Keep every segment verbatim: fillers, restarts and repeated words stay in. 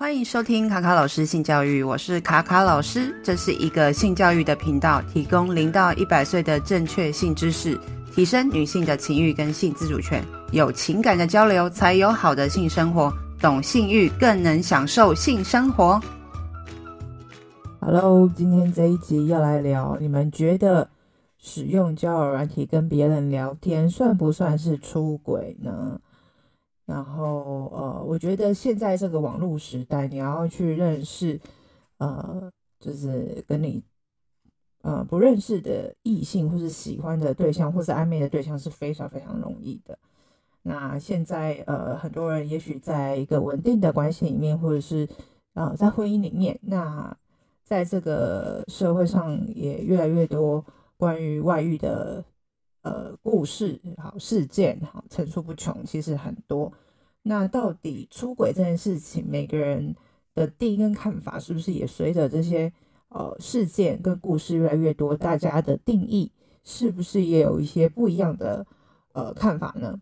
欢迎收听卡卡老师性教育，我是卡卡老师，这是一个性教育的频道，提供零到一百岁的正确性知识，提升女性的情欲跟性自主权，有情感的交流才有好的性生活，懂性欲更能享受性生活。 Hello， 今天这一集要来聊，你们觉得使用交友软体跟别人聊天算不算是出轨呢？然后呃，我觉得现在这个网络时代，你要去认识呃，就是跟你呃不认识的异性，或是喜欢的对象，或是暧昧的对象，是非常非常容易的。那现在呃，很多人也许在一个稳定的关系里面，或者是呃在婚姻里面，那在这个社会上也越来越多关于外遇的呃，故事好事件好层出不穷，其实很多。那到底出轨这件事情，每个人的第一跟看法是不是也随着这些呃事件跟故事越来越多，大家的定义是不是也有一些不一样的呃看法呢？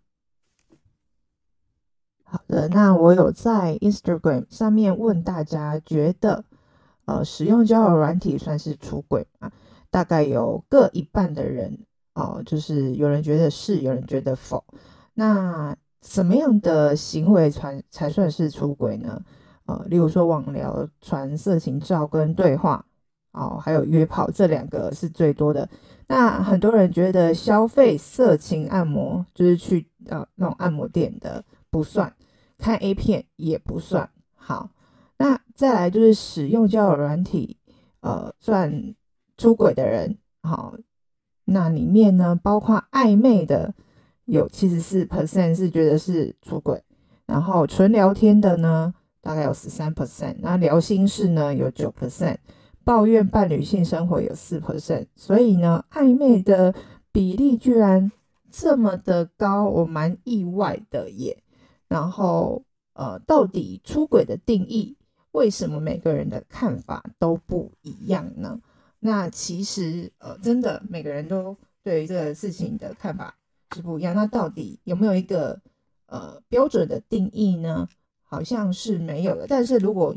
好的，那我有在 Instagram 上面问大家，觉得呃使用交友软体算是出轨吗？大概有各一半的人。哦，就是有人觉得是，有人觉得否。那什么样的行为才才算是出轨呢？呃，例如说网聊、传色情照跟对话，哦，还有约炮，这两个是最多的。那很多人觉得消费色情按摩，就是去呃那种按摩店的不算，看 A 片也不算。好，那再来就是使用交友软体，呃，算出轨的人，好。那里面呢，包括暧昧的有七十四趴 是觉得是出轨，然后纯聊天的呢大概有 百分之十三， 那聊心事呢有 百分之九， 抱怨伴侣性生活有 百分之四， 所以呢暧昧的比例居然这么的高，我蛮意外的耶。然后呃，到底出轨的定义为什么每个人的看法都不一样呢？那其实呃，真的每个人都对于这个事情的看法是不一样。那到底有没有一个呃标准的定义呢？好像是没有的。但是如果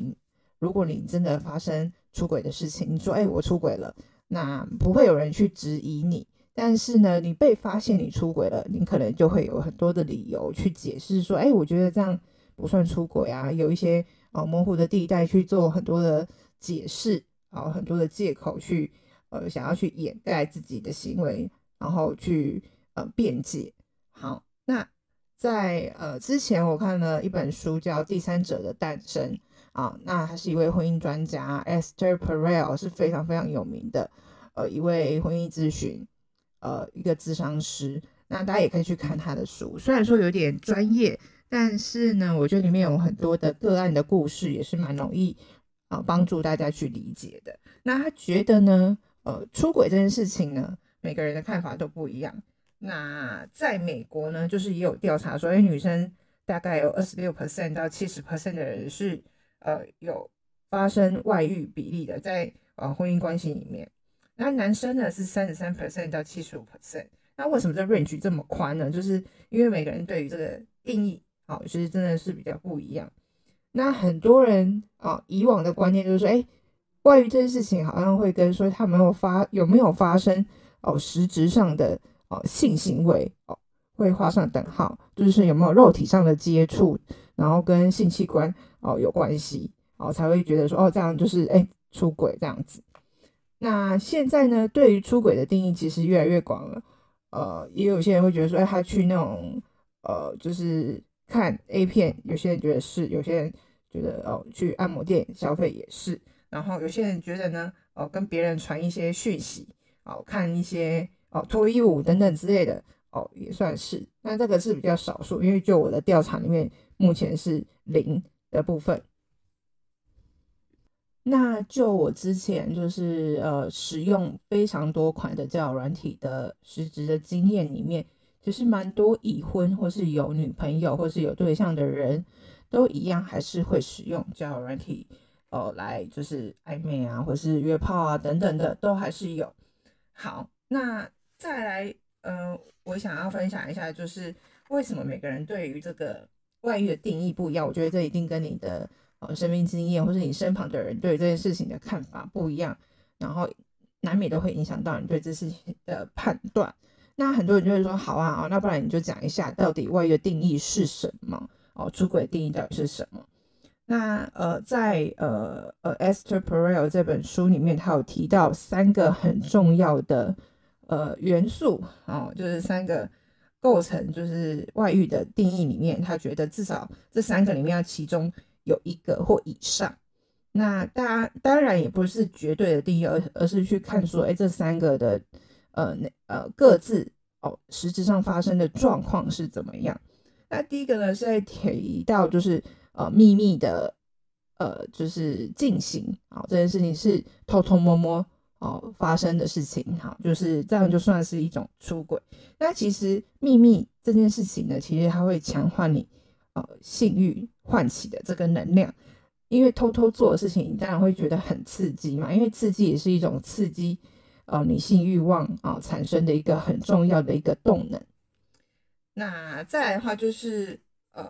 如果你真的发生出轨的事情，你说哎、欸、我出轨了，那不会有人去质疑你。但是呢，你被发现你出轨了，你可能就会有很多的理由去解释说，哎、欸，我觉得这样不算出轨啊，有一些呃模糊的地带去做很多的解释。然后很多的借口去呃想要去掩盖自己的行为，然后去呃辩解。好，那在呃之前我看了一本书叫《第三者的诞生》啊，那他是一位婚姻专家 Esther Perel， 是非常非常有名的呃一位婚姻咨询呃一个咨商师。那大家也可以去看他的书，虽然说有点专业，但是呢，我觉得里面有很多的个案的故事，也是蛮容易。啊，帮助大家去理解的。那他觉得呢，呃，出轨这件事情呢，每个人的看法都不一样。那在美国呢，就是也有调查说，女生大概有 百分之二十六 到 百分之七十 的人是呃有发生外遇比例的，在呃婚姻关系里面。那男生呢是 百分之三十三 到 百分之七十五。那为什么这 range 这么宽呢？就是因为每个人对于这个定义，好、哦，其实真的是比较不一样。那很多人啊、哦，以往的观念就是说，哎，外遇这件事情好像会跟说他没有发有没有发生哦实质上的哦性行为哦会画上等号，就是有没有肉体上的接触，然后跟性器官哦有关系哦才会觉得说哦这样就是哎出轨这样子。那现在呢，对于出轨的定义其实越来越广了，呃，也有些人会觉得说，哎，他去那种呃就是。看 A 片，有些人觉得是，有些人觉得哦，去按摩店消费也是，然后有些人觉得呢，哦，跟别人传一些讯息，哦，看一些哦脱衣舞等等之类的，哦，也算是。那这个是比较少数，因为就我的调查里面，目前是零的部分。那就我之前就是呃使用非常多款的交友软体的实质的经验里面。就是蛮多已婚或是有女朋友或是有对象的人都一样还是会使用交友软体哦来就是暧昧啊或是约炮啊等等的都还是有。好，那再来呃我想要分享一下就是为什么每个人对于这个外遇的定义不一样，我觉得这一定跟你的呃、生命经验或是你身旁的人对这件事情的看法不一样，然后难免都会影响到你对这事情的判断。那很多人就会说好啊、哦、那不然你就讲一下到底外遇的定义是什么、哦、出轨的定义到底是什么。那呃，在呃呃 Esther Perel 这本书里面，他有提到三个很重要的呃元素、哦、就是三个构成就是外遇的定义里面，他觉得至少这三个里面要其中有一个或以上。那大家当然也不是绝对的定义，而是去看说哎，这三个的呃呃各自哦实质上发生的状况是怎么样。那第一个呢是在提到就是呃秘密的呃就是进行、哦、这件事情是偷偷摸摸哦发生的事情，好，就是这样就算是一种出轨。那其实秘密这件事情呢，其实它会强化你呃性欲唤起的这个能量，因为偷偷做的事情你当然会觉得很刺激嘛，因为刺激也是一种刺激呃你性欲望啊、呃、产生的一个很重要的一个动能。那再来的话就是呃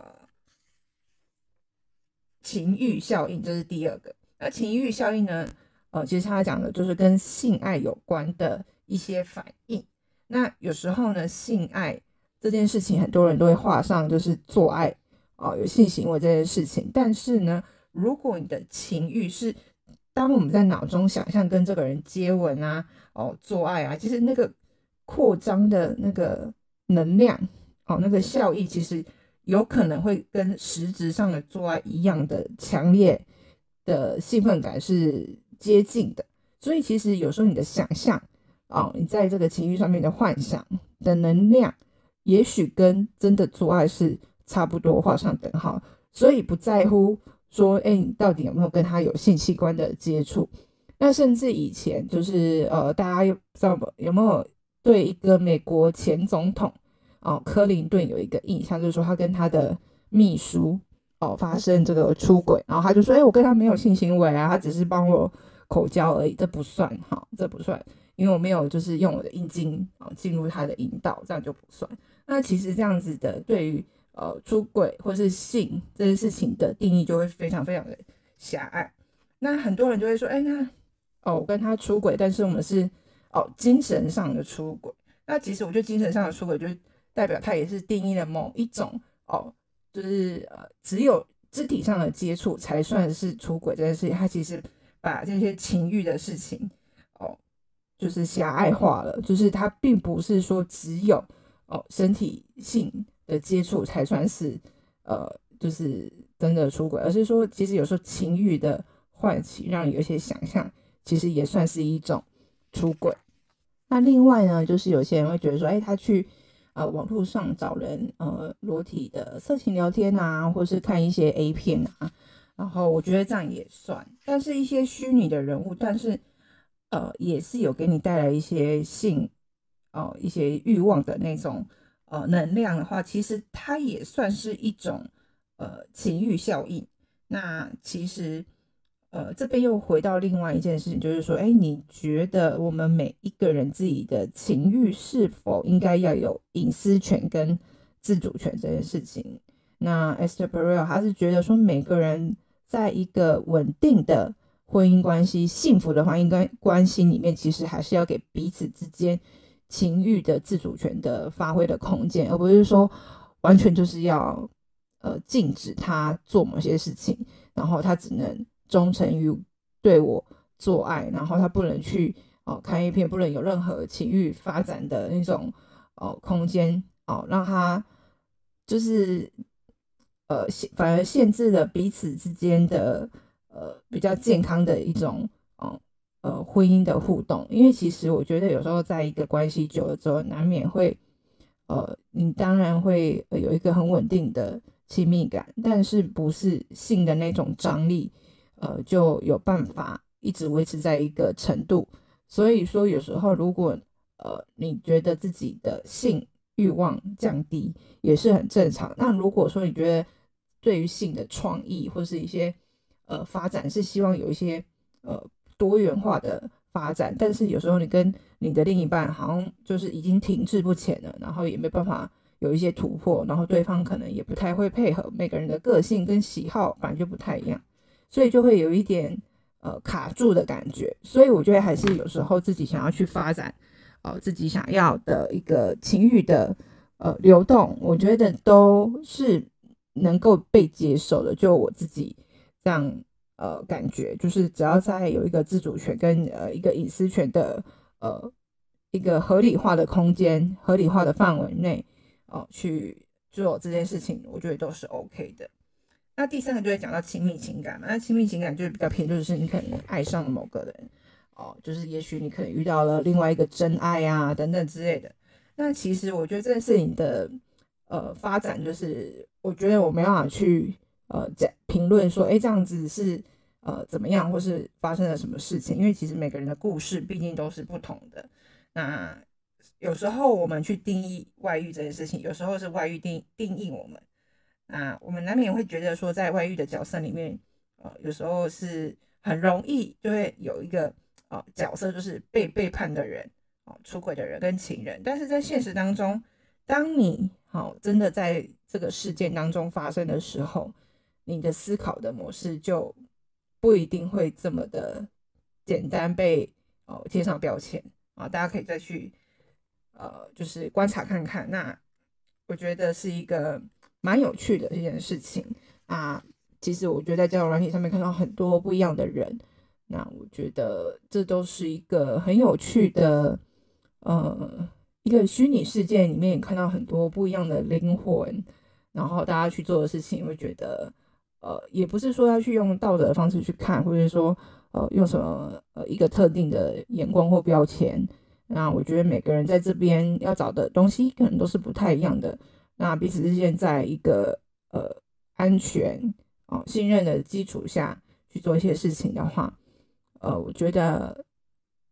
情欲效应，这是第二个。那情欲效应呢呃其实他讲的就是跟性爱有关的一些反应。那有时候呢性爱这件事情很多人都会画上就是做爱、呃、有性行为这件事情，但是呢如果你的情欲是当我们在脑中想象跟这个人接吻啊、哦、做爱啊，其实那个扩张的那个能量、哦、那个效益其实有可能会跟实质上的做爱一样的强烈的兴奋感是接近的。所以其实有时候你的想象、哦、你在这个情欲上面的幻想的能量也许跟真的做爱是差不多画上等号，所以不在乎说哎、欸，你到底有没有跟他有性器官的接触。那甚至以前就是呃，大家有不知道有没有对一个美国前总统、呃、克林顿有一个印象，就是说他跟他的秘书、呃、发生这个出轨，然后他就说哎、欸，我跟他没有性行为啊，他只是帮我口交而已，这不算好，这不算，因为我没有就是用我的阴茎进入他的阴道，这样就不算。那其实这样子的对于呃，出轨或是性这件事情的定义就会非常非常的狭隘。那很多人就会说哎、欸，那哦，我跟他出轨，但是我们是哦精神上的出轨。那其实我觉得精神上的出轨就代表他也是定义了某一种哦，就是、呃、只有肢体上的接触才算是出轨这件事情，他其实把这些情欲的事情哦，就是狭隘化了，就是他并不是说只有哦身体性的接触才算是呃，就是真的出轨，而是说其实有时候情欲的唤起让你有些想象，其实也算是一种出轨。那另外呢就是有些人会觉得说哎、欸，他去呃网络上找人呃裸体的色情聊天啊，或是看一些 A 片啊，然后我觉得这样也算，但是一些虚拟的人物，但是呃也是有给你带来一些性哦、呃、一些欲望的那种呃、能量的话，其实它也算是一种呃情欲效应。那其实呃这边又回到另外一件事情，就是说哎，你觉得我们每一个人自己的情欲是否应该要有隐私权跟自主权这件事情。那 Esther Perel 他是觉得说每个人在一个稳定的婚姻关系幸福的婚姻关系里面，其实还是要给彼此之间情欲的自主权的发挥的空间，而不是说完全就是要呃禁止他做某些事情，然后他只能忠诚于对我做爱，然后他不能去哦、呃、看 A 片，不能有任何情欲发展的那种哦、呃、空间哦、呃，让他就是呃反而限制了彼此之间的呃比较健康的一种哦。呃呃，婚姻的互动。因为其实我觉得有时候在一个关系久了之后，难免会呃，你当然会有一个很稳定的亲密感，但是不是性的那种张力呃，就有办法一直维持在一个程度。所以说有时候如果呃，你觉得自己的性欲望降低也是很正常。那如果说你觉得对于性的创意或是一些呃发展是希望有一些呃多元化的发展，但是有时候你跟你的另一半好像就是已经停滞不前了，然后也没办法有一些突破，然后对方可能也不太会配合，每个人的个性跟喜好本来就不太一样，所以就会有一点呃卡住的感觉。所以我觉得还是有时候自己想要去发展呃自己想要的一个情欲的呃流动，我觉得都是能够被接受的。就我自己这样呃感觉，就是只要在有一个自主权跟呃一个隐私权的呃一个合理化的空间、合理化的范围内哦去做这件事情，我觉得都是 OK 的。那第三个就会讲到亲密情感嘛，那亲密情感就是比较偏，就是你可能爱上了某个人哦，就是也许你可能遇到了另外一个真爱啊等等之类的。那其实我觉得这是你的呃发展，就是我觉得我没办法去呃评论说哎这样子是呃怎么样，或是发生了什么事情，因为其实每个人的故事毕竟都是不同的。那有时候我们去定义外遇这件事情，有时候是外遇 定, 定义我们。那我们难免会觉得说，在外遇的角色里面，呃，有时候是很容易就会有一个呃角色，就是被背叛的人、呃、出轨的人跟情人。但是在现实当中，当你、呃、真的在这个事件当中发生的时候，你的思考的模式就不一定会这么的简单被呃贴上标签。啊，大家可以再去呃，就是观察看看。那我觉得是一个蛮有趣的一件事情啊。其实我觉得在交友软体上面看到很多不一样的人，那我觉得这都是一个很有趣的呃一个虚拟世界里面，也看到很多不一样的灵魂，然后大家去做的事情，会觉得呃，也不是说要去用道德的方式去看，或者说呃，用什么呃一个特定的眼光或标签。那我觉得每个人在这边要找的东西可能都是不太一样的。那彼此之间在一个呃安全、哦、信任的基础下去做一些事情的话，呃，我觉得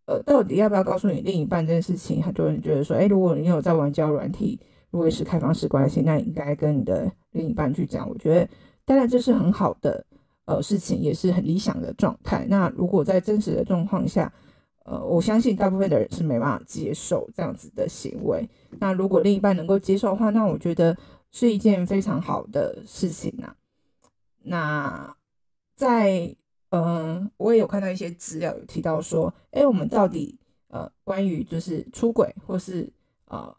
呃到底要不要告诉你另一半这件事情，很多人觉得说，哎，如果你有在玩交友软体，如果是开放式关系，那你应该跟你的另一半去讲。我觉得当然这是很好的。呃，事情也是很理想的状态。那如果在真实的状况下，呃，我相信大部分的人是没办法接受这样子的行为。那如果另一半能够接受的话，那我觉得是一件非常好的事情啊。那在呃，我也有看到一些资料有提到说，哎，我们到底呃，关于就是出轨或是呃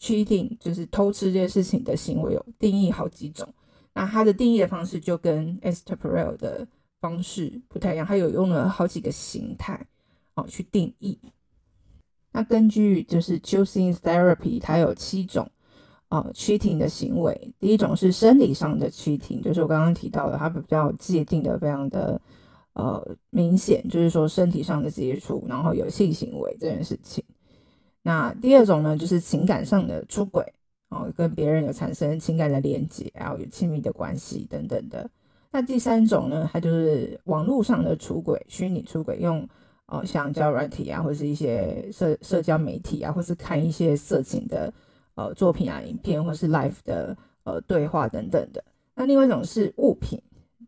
cheating， 就是偷吃这件事情的行为有定义好几种。那他的定义的方式就跟 Esther Perel 的方式不太一样，他有用了好几个形态、哦、去定义。那根据就是 Choosing Therapy， 它有七种、呃、cheating 的行为。第一种是生理上的 cheating， 就是我刚刚提到的，它比较界定的非常的、呃、明显，就是说身体上的接触，然后有性行为这件事情。那第二种呢，就是情感上的出轨。哦、跟别人有产生情感的连结，然后有亲密的关系等等的。那第三种呢，它就是网络上的出轨，虚拟出轨，用、哦、像交友软体啊，或是一些 社, 社交媒体啊，或是看一些色情的、呃、作品啊、影片，或是 live 的、呃、对话等等的。那另外一种是物品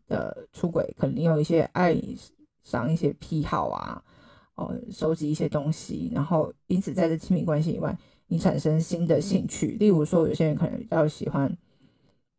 的出轨，可能有一些爱上一些癖好啊，哦、收集一些东西，然后因此在这亲密关系以外，你产生新的兴趣。例如说有些人可能比较喜欢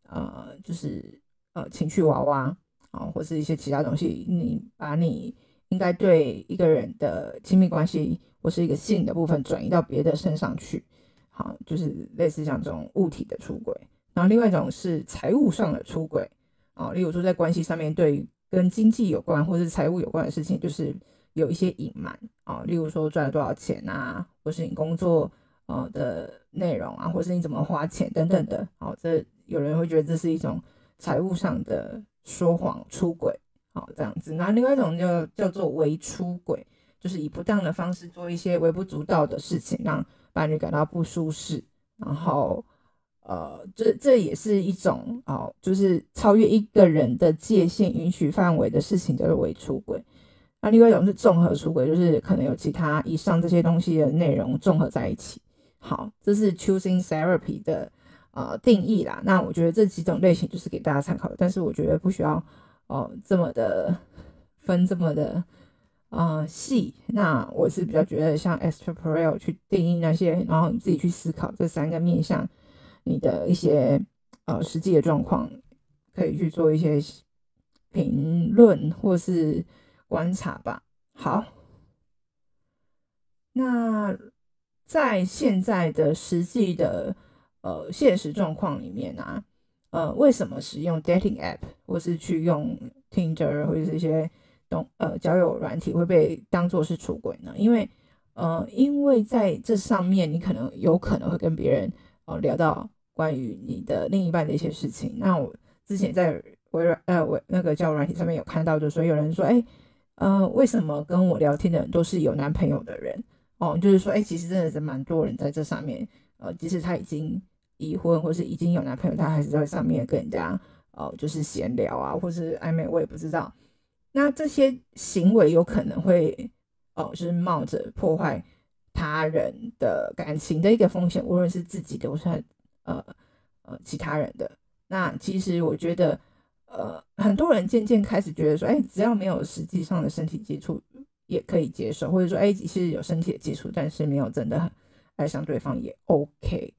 呃就是呃情趣娃娃、哦、或是一些其他东西。你把你应该对一个人的亲密关系或是一个性的部分转移到别的身上去，好，就是类似像这种物体的出轨。然后另外一种是财务上的出轨、哦、例如说在关系上面对于跟经济有关或是财务有关的事情，就是有一些隐瞒、哦、例如说赚了多少钱啊，或是你工作呃的内容啊，或是你怎么花钱等等的。好，这有人会觉得这是一种财务上的说谎出轨，好，这样子。那另外一种就叫做微出轨，就是以不当的方式做一些微不足道的事情，让伴侣感到不舒适。然后呃这这也是一种哦、呃，就是超越一个人的界限允许范围的事情，就是微出轨。那另外一种是综合出轨，就是可能有其他以上这些东西的内容综合在一起。好，这是 Choosing Therapy 的、呃、定义啦。那我觉得这几种类型就是给大家参考的，但是我觉得不需要、呃、这么的分这么的、呃、细。那我是比较觉得像 Esther Perel 去定义那些，然后你自己去思考这三个面向你的一些、呃、实际的状况，可以去做一些评论或是观察吧。好，那在现在的实际的呃现实状况里面啊，呃，为什么使用 dating app 或是去用 Tinder 或者这些呃交友软体会被当作是出轨呢？因为呃，因为在这上面你可能有可能会跟别人、呃、聊到关于你的另一半的一些事情。那我之前在微软呃微那个交友软体上面有看到，就是说有人说，哎、欸，呃，为什么跟我聊天的人都是有男朋友的人？哦，就是说，哎、欸，其实真的是蛮多人在这上面，呃，即使他已经已婚或是已经有男朋友，他还是在上面跟人家哦、呃，就是闲聊啊，或是暧昧，我也不知道。那这些行为有可能会哦，就是冒着破坏他人的感情的一个风险，无论是自己的，或是呃呃其他人的。那其实我觉得，呃，很多人渐渐开始觉得说，哎、欸，只要没有实际上的身体接触，也可以接受，或者说，哎、欸，其实有身体的接触，但是没有真的爱上对方也 OK。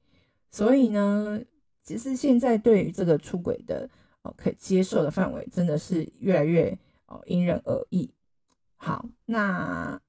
所以呢，其实现在对于这个出轨的哦，可接受的范围真的是越来越哦，因人而异。好，那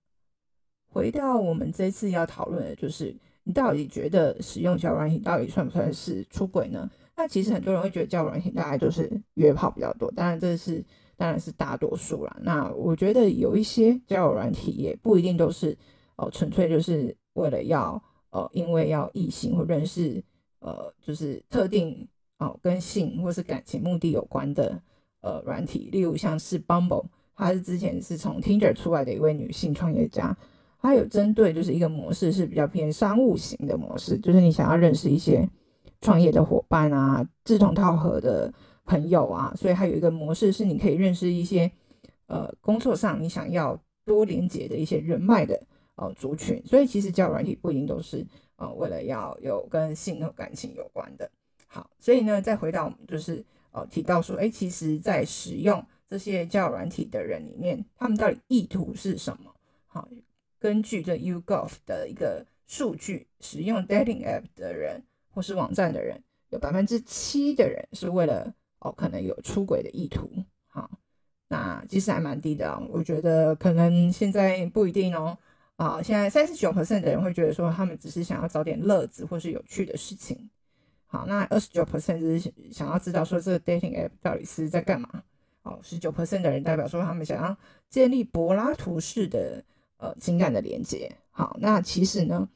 回到我们这次要讨论的，就是你到底觉得使用交友软体到底算不算是出轨呢？那其实很多人会觉得交友软体大概就是约炮比较多，当然这是当然是大多数啦。那我觉得有一些交友软体也不一定都是哦，纯粹就是为了要呃，因为要异性或认识呃，就是特定哦跟性或是感情目的有关的。呃，软体，例如像是 Bumble， 它是之前是从 Tinder 出来的一位女性创业家，它有针对就是一个模式是比较偏商务型的模式，就是你想要认识一些创业的伙伴啊，志同道合的朋友啊，所以它有一个模式是你可以认识一些呃工作上你想要多连结的一些人脉的呃族群，所以其实交友软体不一定都是呃为了要有跟性和感情有关的。好，所以呢，再回到我们就是。哦、提到说、欸、其实在使用这些交友软体的人里面，他们到底意图是什么？好，根据这 YouGov 的一个数据，使用 dating app 的人或是网站的人有 百分之七 的人是为了、哦、可能有出轨的意图。好，那其实还蛮低的、哦、我觉得可能现在不一定哦、啊、现在 百分之三十九 的人会觉得说他们只是想要找点乐子或是有趣的事情。好，那 百分之二十九 是想要知道说这个 dating app 到底是在干嘛。好 百分之十九 的人代表说他们想要建立柏拉图式的、呃、情感的连结。好，那其实呢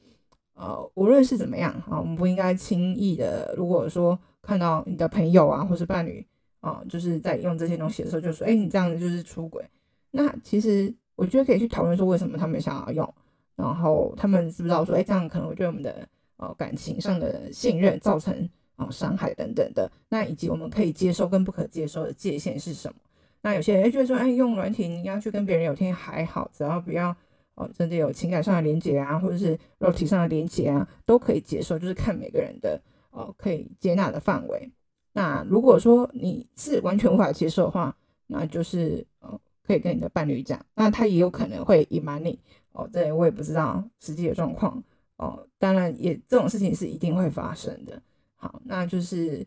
呃，无论是怎么样，好，我们不应该轻易的，如果说看到你的朋友啊或是伴侣、呃、就是在用这些东西的时候就说哎、欸，你这样子就是出轨。那其实我觉得可以去讨论说为什么他们想要用，然后他们知不知道说哎、欸，这样可能我对我们的哦、感情上的信任造成、哦、伤害等等的，那以及我们可以接受跟不可接受的界限是什么。那有些人觉得说、哎、用软体你要去跟别人聊天还好，只要不要、哦、真的有情感上的连结啊，或者是肉体上的连结啊，都可以接受，就是看每个人的、哦、可以接纳的范围。那如果说你是完全无法接受的话，那就是、哦、可以跟你的伴侣讲，那他也有可能会隐瞒你、哦、这我也不知道实际的状况哦，当然也这种事情是一定会发生的。好，那就是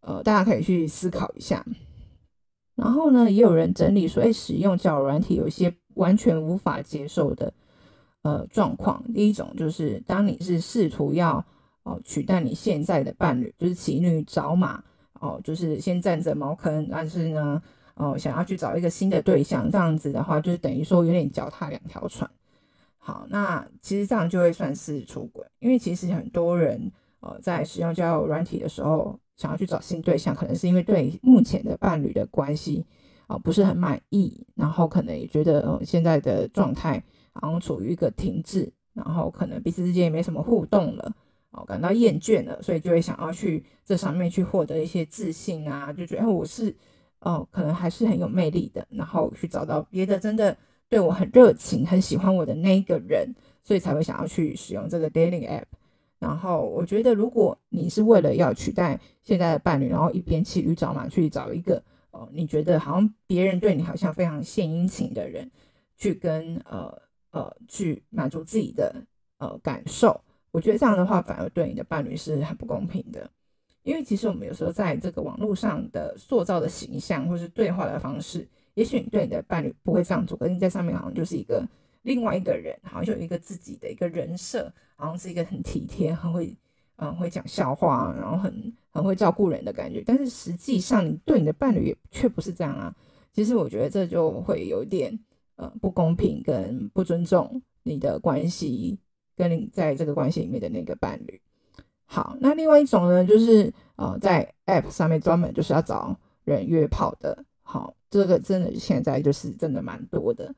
呃，大家可以去思考一下。然后呢，也有人整理说，哎，使用交友软体有一些完全无法接受的呃状况。第一种就是，当你是试图要哦取代你现在的伴侣，就是骑驴找马哦，就是先占着茅坑，但是呢哦想要去找一个新的对象，这样子的话，就是等于说有点脚踏两条船。好，那其实这样就会算是出轨，因为其实很多人、呃、在使用交友软体的时候想要去找新对象，可能是因为对目前的伴侣的关系、呃、不是很满意，然后可能也觉得、呃、现在的状态好像处于一个停滞，然后可能彼此之间也没什么互动了、呃、感到厌倦了，所以就会想要去这上面去获得一些自信啊，就觉得、哎、我是、呃、可能还是很有魅力的，然后去找到别的真的对我很热情很喜欢我的那一个人，所以才会想要去使用这个 dating app。 然后我觉得如果你是为了要取代现在的伴侣，然后一边骑驴找马去找一个、哦、你觉得好像别人对你好像非常献殷勤的人去跟呃呃去满足自己的呃感受，我觉得这样的话反而对你的伴侣是很不公平的。因为其实我们有时候在这个网络上的塑造的形象或是对话的方式，也许你对你的伴侣不会这样做，可是你在上面好像就是一个另外一个人，好像有一个自己的一个人设，好像是一个很体贴，很会嗯，会讲笑话，然后很很会照顾人的感觉，但是实际上你对你的伴侣也却不是这样啊。其实我觉得这就会有点呃不公平跟不尊重你的关系跟你在这个关系里面的那个伴侣。好，那另外一种呢，就是呃在 App 上面专门就是要找人约炮的，好，这个真的现在就是真的蛮多的。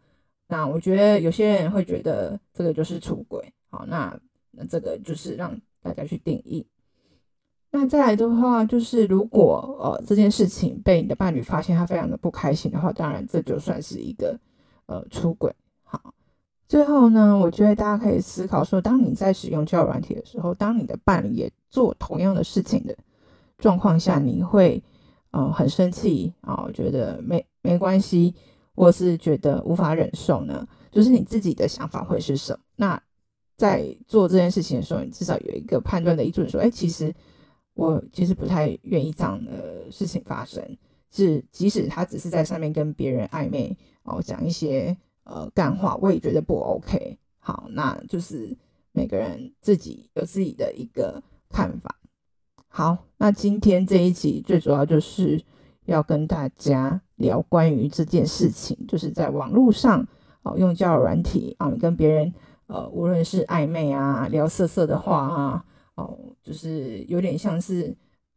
那我觉得有些人会觉得这个就是出轨，好，那那这个就是让大家去定义。那再来的话就是如果、呃、这件事情被你的伴侣发现他非常的不开心的话，当然这就算是一个呃出轨。好，最后呢，我觉得大家可以思考说，当你在使用交友软体的时候，当你的伴侣也做同样的事情的状况下，你会、呃、很生气、呃、觉得 没, 没关系或是觉得无法忍受呢，就是你自己的想法会是什么。那在做这件事情的时候，你至少有一个判断的依据，说哎，其实我其实不太愿意这样的事情发生，是即使他只是在上面跟别人暧昧、哦、讲一些呃干话，我也觉得不 OK。 好，那就是每个人自己有自己的一个看法。好，那今天这一集最主要就是要跟大家聊关于这件事情，就是在网络上、哦、用交友软体、哦、你跟别人呃，无论是暧昧啊，聊色色的话啊，哦，就是有点像是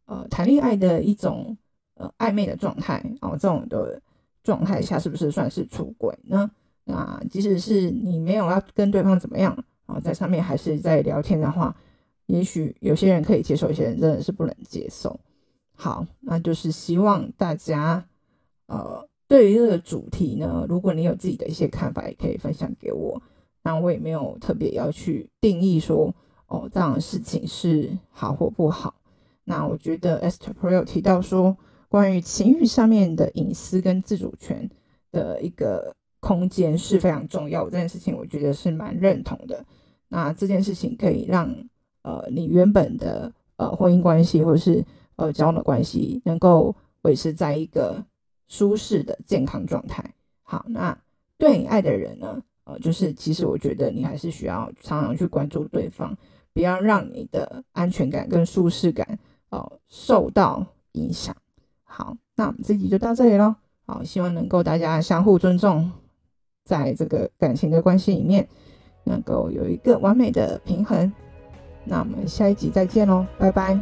呃谈恋爱的一种呃暧昧的状态哦，这种的状态下是不是算是出轨呢？那即使是你没有要跟对方怎么样啊、哦，在上面还是在聊天的话，也许有些人可以接受，有些人真的是不能接受。好，那就是希望大家呃对于这个主题呢，如果你有自己的一些看法，也可以分享给我。那我也没有特别要去定义说哦这样的事情是好或不好。那我觉得 Esther Perel 提到说关于情欲上面的隐私跟自主权的一个空间是非常重要，这件事情我觉得是蛮认同的。那这件事情可以让呃你原本的呃婚姻关系或者是呃交往的关系能够维持在一个舒适的健康状态。好，那对你爱的人呢，呃，就是其实我觉得你还是需要常常去关注对方，不要让你的安全感跟舒适感、呃、受到影响。好，那我们这集就到这里咯。好，希望能够大家相互尊重，在这个感情的关系里面能够有一个完美的平衡。那我们下一集再见咯，拜拜。